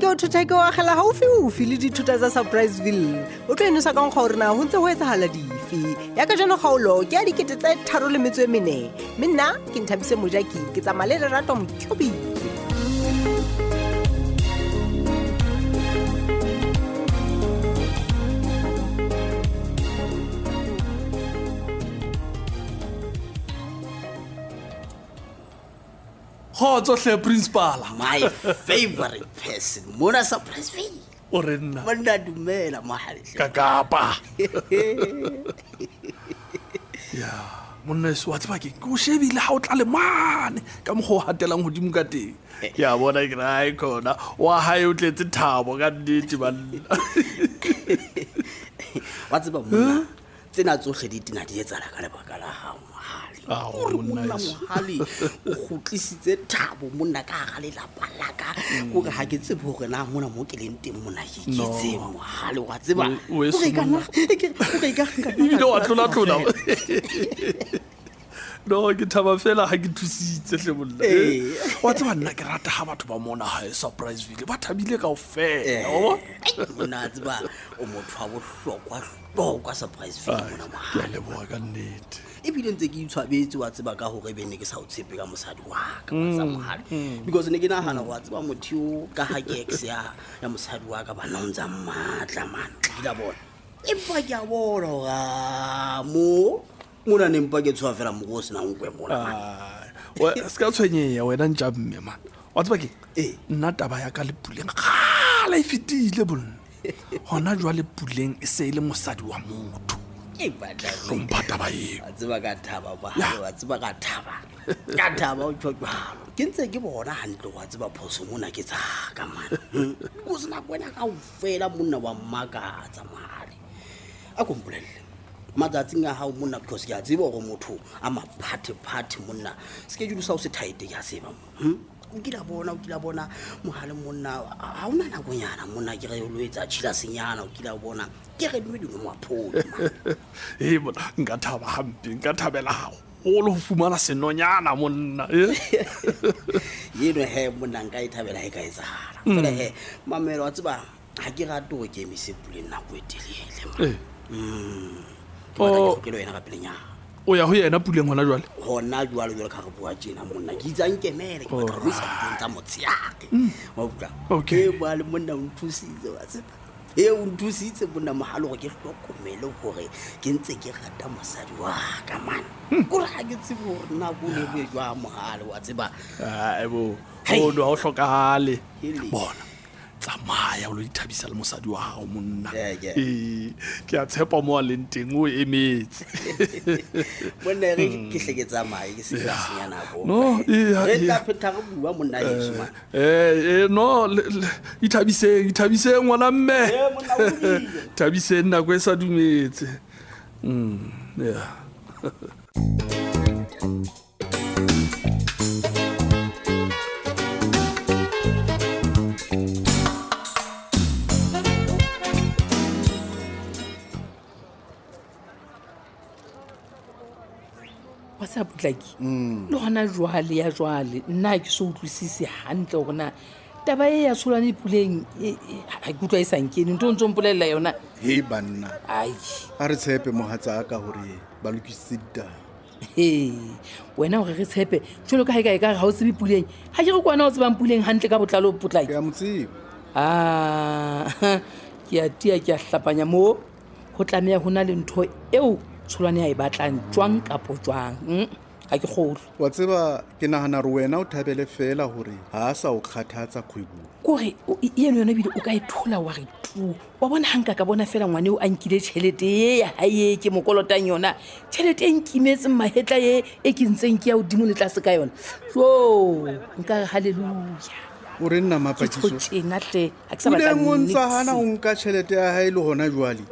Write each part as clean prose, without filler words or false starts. go to take a hella how few, Philly to Taza surprise will. Utrain Sagan Horna, Hunza with Haladi, Yakajano Holo, Yadikit Tarole Mizumine, Minna, Kintamse Mujaki, gets a maleratum cubi. Principal, my favorite person. Mona surprise me. Orena. Mona do me la mahalis. Kagapa. Yeah. Mona swatbaki. Kushebi la out aleman. Kamho had the lang hudimgati. Yeah, what I cry corner. Wahayut let the tabo got ditiman. What's about Mona? Senator Hedit Nadiza Karabakala. Oh, nice. Hali, who is the tabo Munaka Halila Palaka, who haggits a book and I'm one of Mokilinti Munaki. Halo, what's the one? You know what to do. No, I get a fella, I get to see. What's one like Rata Hamatuba Mona High surprise video? What a million of fair. Oh, Nazba, or more trouble, what surprise video. If you don't take you to a bit towards the Bagaho Rebenix out, say, Begamus had work because Nigina Hana was one with you, Kahakexia, Yamus had work about Nonza Madlaman. If I get war or more, Muna and Baggett to have a most now. Well, Scotsway, we don't jab me. What's Baggy? Eh, not a Bayakali pulling. Ah, life it is liberal. Honorably pulling a sailor Mosadua mood. From Patabai, Zabagataba, Gataba, can they give order and do what's about Posumuna gets a command? Was not when I fail a Munawa Maga Zamari. I complain. Mother Tinga how Muna Kosia Zibo Motu, I'm a party Muna, schedule so tight, they are seven. Gilabona, Muhalamuna, Auna Guiana, Mona Giluita, Chilasiano, Gilabona, get a bit more pool. He would Gataba Hampton, Gatabella, all of Fumanas and Nonyana, Mona. You don't have Munangaita like I said. Mamma Rotba, I get a door game simply now with Tilly. Oh, we are here and up pulling on a roll. Or not, you are your carbuagin among the Gizanke American Tamotia. Okay, while Mundam two seats. Here will two seats of Mundamahalo get Melo Hore, Kinsaki Hatamosadua, come on. Could I get some more now? What's about? I will hold the house of Ali. Tsamaya o lo ithabisa le mosadi wa hao monna. Eh, ke a tshepa mo a leng teng o emetse. Monna re ke hleke tsamaya ke se nya nako. No, re tla pheta go bua monna Jesu ma. Eh, no, ithabise ngwana mme. Eh, monna o di. Thabise nna go sa dumetse. Yeah. What's up, like? Lona Juali, Juali, Nike so to see hand or not. Tabaya Sulani pulling a good ice and kid, don't jump on Leona. Hey, Banna. I recepe Mohataka Hori, Balukisida. Hey, when I recepe, Cholokai got house to be pulling. I don't want to pulling hand like about Lalo put like. Ah, ya dear Japanamo, Hotamia Hunalin toy, ew. Sulani batlang twang kapo twang a ke khoro wa tseba ke nahana re wena o thabele fela hore ha sa o kgathatsa khwebo kore yeno yona bile o ka ithola wa re tu wa bona hanka ka bona fela ngwane o a nkile chelete ye ha ye ke mokolotang yona chelete e nkimetse mahetla ye e ke ntseng ke ya o dimone tlase ka yona so nka haleluya ore nna mapatso o tshena tle a ke sa batla nne o ntsahana o nka chelete ya ha ile hona jwale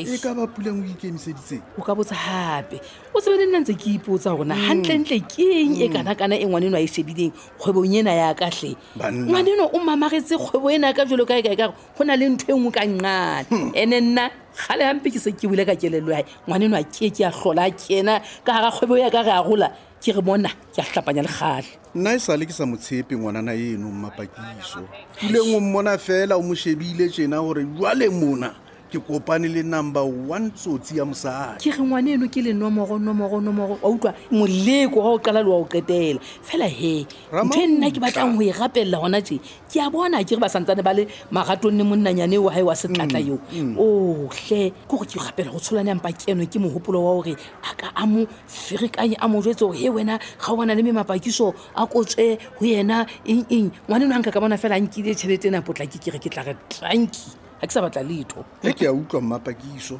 e ka ba pulang o ikemiseditseng o ka botsa hape o se bene ntse ke ipotsa hore na hantle ntle keng e kana kana engwane no a ishebiding kgwebong yena ya kahle ngwane no o mamaretse kgwebo yena ka jelo kae kae ka hona le ntho engwe ka nqane ene nna khale hampe ke se ke bile ka kelelo ya ngwane no a keke a hlola kena ka ga kgwebo ya ka ga gola ke re bona ke a hlapanya le khahle nna e sa le ke sa motshepe ngwana na yeno mmapakiso ilengwe mmona fela o mo shebile tjena hore jwale mona ke kopane le number 1 tsotsi ya mosadi ke rengwane eno ke le nomoro o utlwa moleko ha o qala le wa o qetela fela he nna ke batlang ho e rapella hona tje ke a bona ke re ba santsane ba le maratong ne monnanyane o ha e wa setlatla yo o hle go ke rapela go tsholana mpa keno ke mohopolo wa hore aka a mo ferikanye a mo jetso he wena ga bona le memapakiso a kotswe ho yena eng ngwane nna ka bona fela nkile tshebete na potla ke re ke tla re tranki a ke sa batla letho e ke a utlwa mmapakiso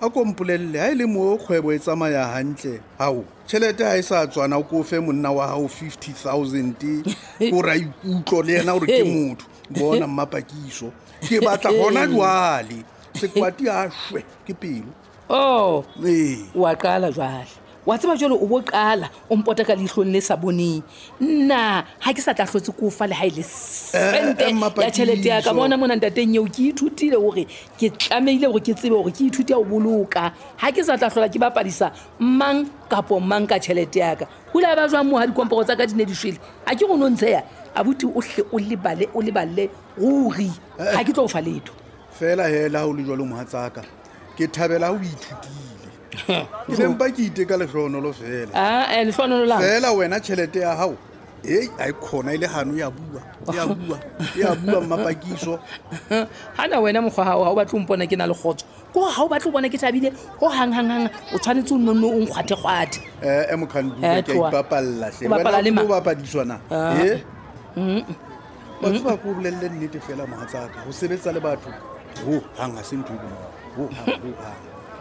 a ko mpolelle ha ile mo kgwebo e tsamaya hantle hao tšhelete ha e sa tswana o ko fe monna wa hao 50,000 o ra ikutlwa le yena hore ke motho bona mmapakiso ke batla hona jwale sekwati a shwe ke pelo oh wa qala jwale wa tseba jalo o bo qala o mpota ka lihlong le sa boneng nna ha ke sa tla hlotse ko fa le ha ile sente ya tšhelete ya ka bona mona ntateng eo ke ithutile hore ke tlameile hore ke tsebe hore ke ithute ho boloka ha ke sa tla hlola ke bapadisa mang kapo mang ka tšhelete ya ka hula ba jwa mo ha dikomporo tsa ka di ne di shwele a ke go nontsheya abuti o hle o leballe ruri ha ke tlo fa letho fela hela ho le jwa lo mohatsaka ke thabela ho ithutile Remember ke iteka le hlono fela le hlono la fela wena tšhelete ya hao a ikhona ile hanu ya bua mmapakiso hana wena mokgwa hao ha o batla mpona ke na le khotso ko ha o batla bona ke thabile o hang o tshwanetse o nno o ngkhwathegwathe mokhandi ke ipapalla se wena o bapadiswa na ba tswa go bolelle nnete fela mohatsaka go sebetsa le batho ho hanga se ntho ho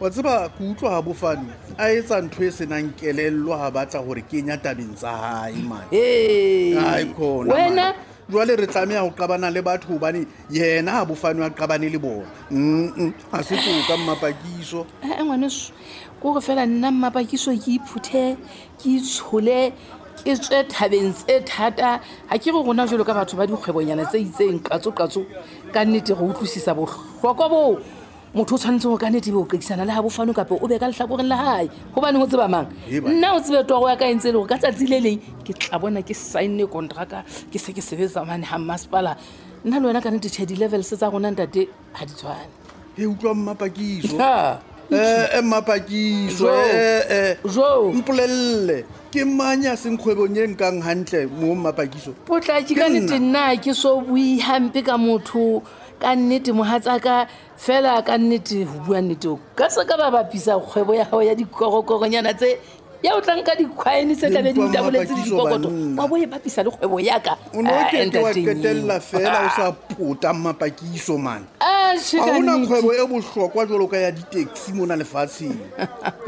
wa tseba ke utlwa ha bofane a etsa ntho e senang kelello ha batla hore ke nya tabeng tsa hae man khona wena jwale re tlameha ho qabana le batho bane yena ha bofane wa qabane le bona a se toka mmapakiso ngwaneso ko go fela nna mmapakiso ke iphuthe ke tshole ke tswe thabeng tse thata ha ke go rona jelo ka batho ba dikgwebonyana tse itseng katso ka nnete go utlwisisa bohlokwa bo motho tshwantse go ka nete be o kekisana le ha bofano kape o be ka lehlakoreng la hae gobane go tseba mang nna o tsebe togo ya ka entse le gore ka tsatsi le leng ke tla bona ke sign-ne contracta ke se ke sebetsa mane ha mmasepala nna le wena ka nete di-level se tsa rona ntate ha di tshwane e utlwa mmapakiso mpolelle ke manya seng kgwebong e nkang hantle mo mmapakiso potlaki ka nete nna ke so bui hampe ka motho ka nnete mohatsaka fela ka nnete ho bua nnete o ka se ka ba bapisa kgwebo ya hao ya dikorokokonyana tse ya o tlanka dikhwaene tse tlabe di taboletse dikokoto wa boye bapisa le kgwebo ya ka o no ke wa ketella fela o sa pota mmapakiso man a una kgwebo e bohlokwa jwalo ka ya di-taxi mona lefatsheng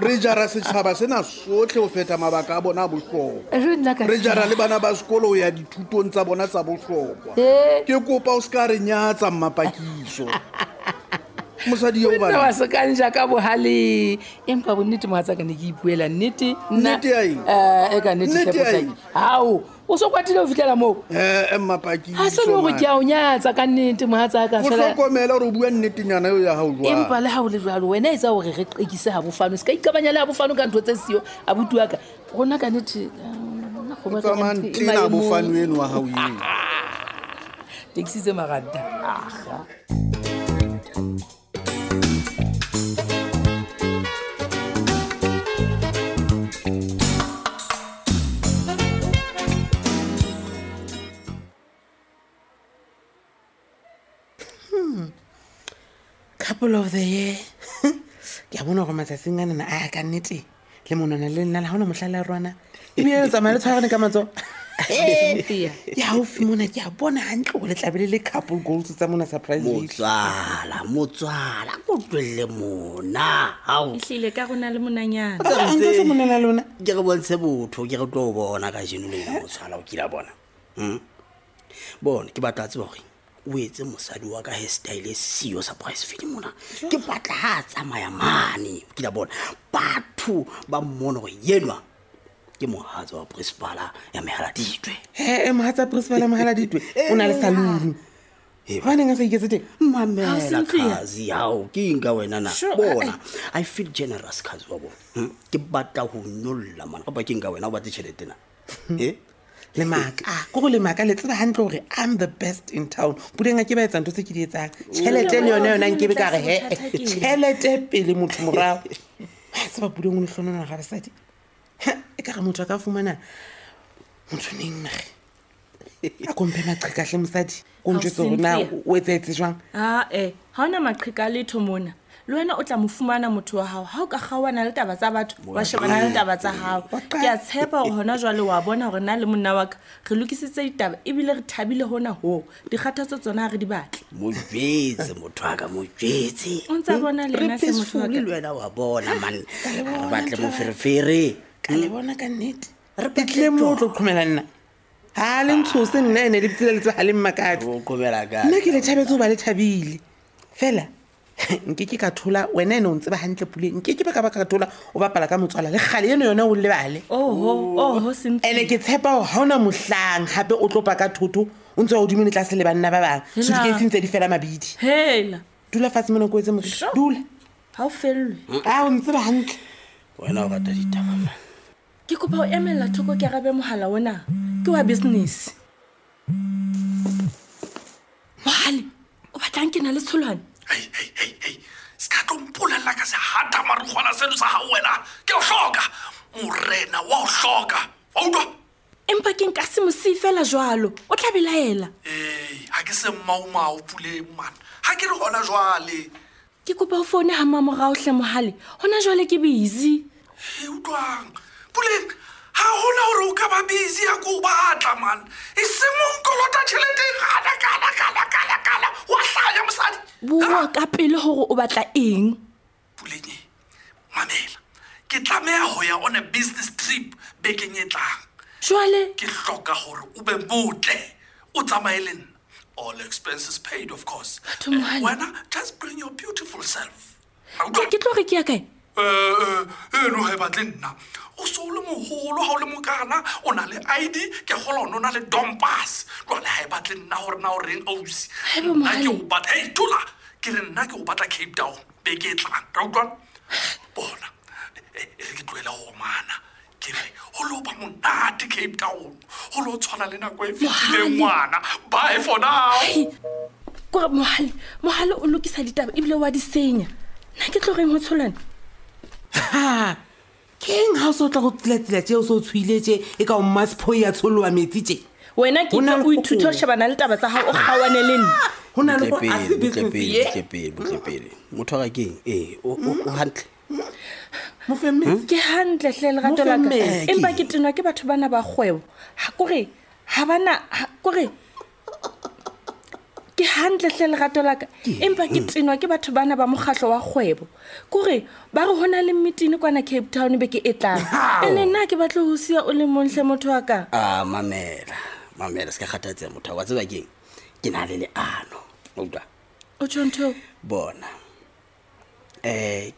re jara setšhaba sena sotlhe ho feta mabaka a bona a bohlokwa re jara le bana ba sekolo ho ya dithutong tsa bona tsa bohlokwa ke kopa o se ka re nyatsa mmapakiso mosadi yo bana wa se kanja ka bohale empa bonnete mohatsaka ne ke ipuela nnete ai e ka nnete sepotsa hao o so kwatile o fitlela mo mmapakiso ha se lo go ke a o nyatsa ka nnete mohatsaka fela o hlokomela hore o bua nnetenyana eo ya hao jwalo empa le ha o le jwalo wena e tsa hore re qekise ha bofano se ka ikabanya le ha bofano ka ntho tse siyo abutuaka rona ka nnete go tsamaya ntle na bofano eno wa hao yeo tekisitse marata Couple of the year. Ke a bona go matsatsing ana a ka nnete le monana le nna la hona mohlala a rwana e ne etsa mare tshwana ka matso ya o fumona ke a bona hantle go le tlabele le couple goals tsa mona surprise motswala go tlile mona ha o hlile ka gona le monanyana a ntse se monana lona ke go bontshe botho ke go tlo bona ka jeno le motswala o kila bona bona ke batlatsi ba go wetse mosadi wa ka hairstyle e siyo surprise film mona ke batla ha tsamaya mane ke la bona batho ba mmona go yenwa ke mohatsa wa principal ya Mahaladitwe mohatsa principal ya Mahaladitwe o na le salulu bana nga se iketse teng mamela kazi hao ke nga wena na bona I feel generous kazi wa bona ke batla ho nyolla mana ka ba ke nga wena o ba tshelete na le maka go le maka le tseba hantle gore I'm the best in town budeng ke ba etsa ntse ke di etsa chelete le yone yona nke be ka re he chelete pele motho morao ha se ba budeng o hlonona ga basadi e ka ga motho ka fumana motho neng neng a kompe maqhika hle mosadi go ntse go na o etsetse jwang ha ona maqhika le thomona le wena o tla mofumana motho wa hao ha o ka gawana le taba tsa batho ba shebana le taba tsa hao ke a tshepa hore hona jwale wa bona hore na le monna wa ka re lokisitse ditaba e bile re thabile hona ho dikgathatso tsona re di batle mojetse motho wa ka mojetse o ntse bona le nna se motho wa ka wa bona man re batle mo ferefere ka le bona ka nnete re petle mo tlo khumela nna ha le ntshose nna ene le pitile le tsa le mmakati o khobela ka nna ke le thabetse o ba le thabile fela nkeke ka thola wena ene o ntse ba hantle pule nkeke ba ka thola o bapala ka motswala le gale ene yona o lebale oho sentle ene ke tshepa o haona mohlang hape o tlopa ka thoto o ntse o dimene tlase le banna ba bang so ke sentse di fela mabidi hela dula fatshe mona go etsa mo dula ha o fellwe o ntse ba hantle wena o rata ditaba man ke kopa o emela thoko ke arabe mohala wona ke wa business mahali o batlang ke na le tsholwane ska kompula la ka se hata marugwana seno sa hawela ke hloka morena wa hloka odo empa ke nka se mosi fela jwalo o tlabelaela ha ke se maumau pule man ha ke re hona jwale ke kopa o fone ha mamora o hle mohale hona jwale ke busy utwang pule ha hona hore o ka ba busy ya go batla man e se monkolota chelete kala wa hlaya mosadi bua ka pele hore o batla eng pulenye mamela ke tlameha ho ya on a business trip bekeng e tlang jwale ke hloka hore o be botle o tsamaele nna all expenses paid of course wena just bring your beautiful self ke tlo re ke ya kae no he batle nna o so le moholo ha o le mokana o na le ID ke golono na le dompas jwale ha e batle nna hore na o reng ausi ha ke o batla hey tula ke re nna ke o batla Cape Town be ke tlang round bona ke tloela ho mana ke re o lo ba monate Cape Town o lo tshwana le nako e fitileng ngwana bye for now go mohale o lokisa ditaba ebile wa di senya nna ke tlo reng ho tsholana ha keng ha so tla go tletla tje o so tshwiletse e ka o masipho ya tsholwa metsi tje wena ke o ithuta shebana le taba tsa ha o gawane le nna hona le go a se business ye motho ga keng o hantle mo femetse ke hantle hle le rato la ka empa ke tena ke batho bana ba gwebo ha kore ha bana kore ke handle hle le rato la ka empa ke tsenwa ke batho bana ba mogatlho wa gwebo kore ba re hona le meeting kwana Cape Town be ke etlang ene nna ke batla ho sia o le monhle motho wa ka mamela ska khatatse motho wa tseba keng ke na le ano o tshonto bona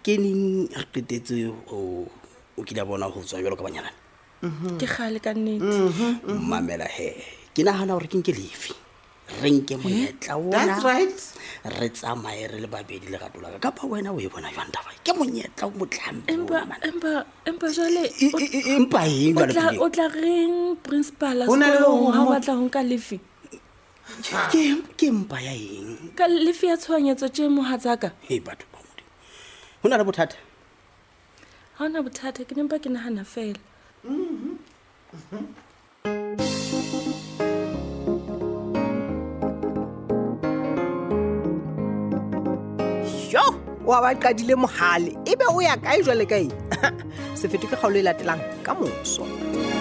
ke neng re qetetse o ke la bona ho tswa jalo ka banyana ke khale ka nnete mamela he ke na hana hore ke nke lefi renke mo yetla wona that's right re tsamae re le babedi le gatola ka pa wena o e bona jwa ntaba ke monyetla o motlambe empa jale empa hinga le o tla reng principal a go ha batla ho nka lefi ke empa ya eng ka lefi ya tshwanyetso tje mo hatsaka batho ba modimo hona le bothata ke empa ke nahana fela wa ba qadile mohale ebe o ya kae jwa le kae se fetoge kgaolo e latelang ka moso.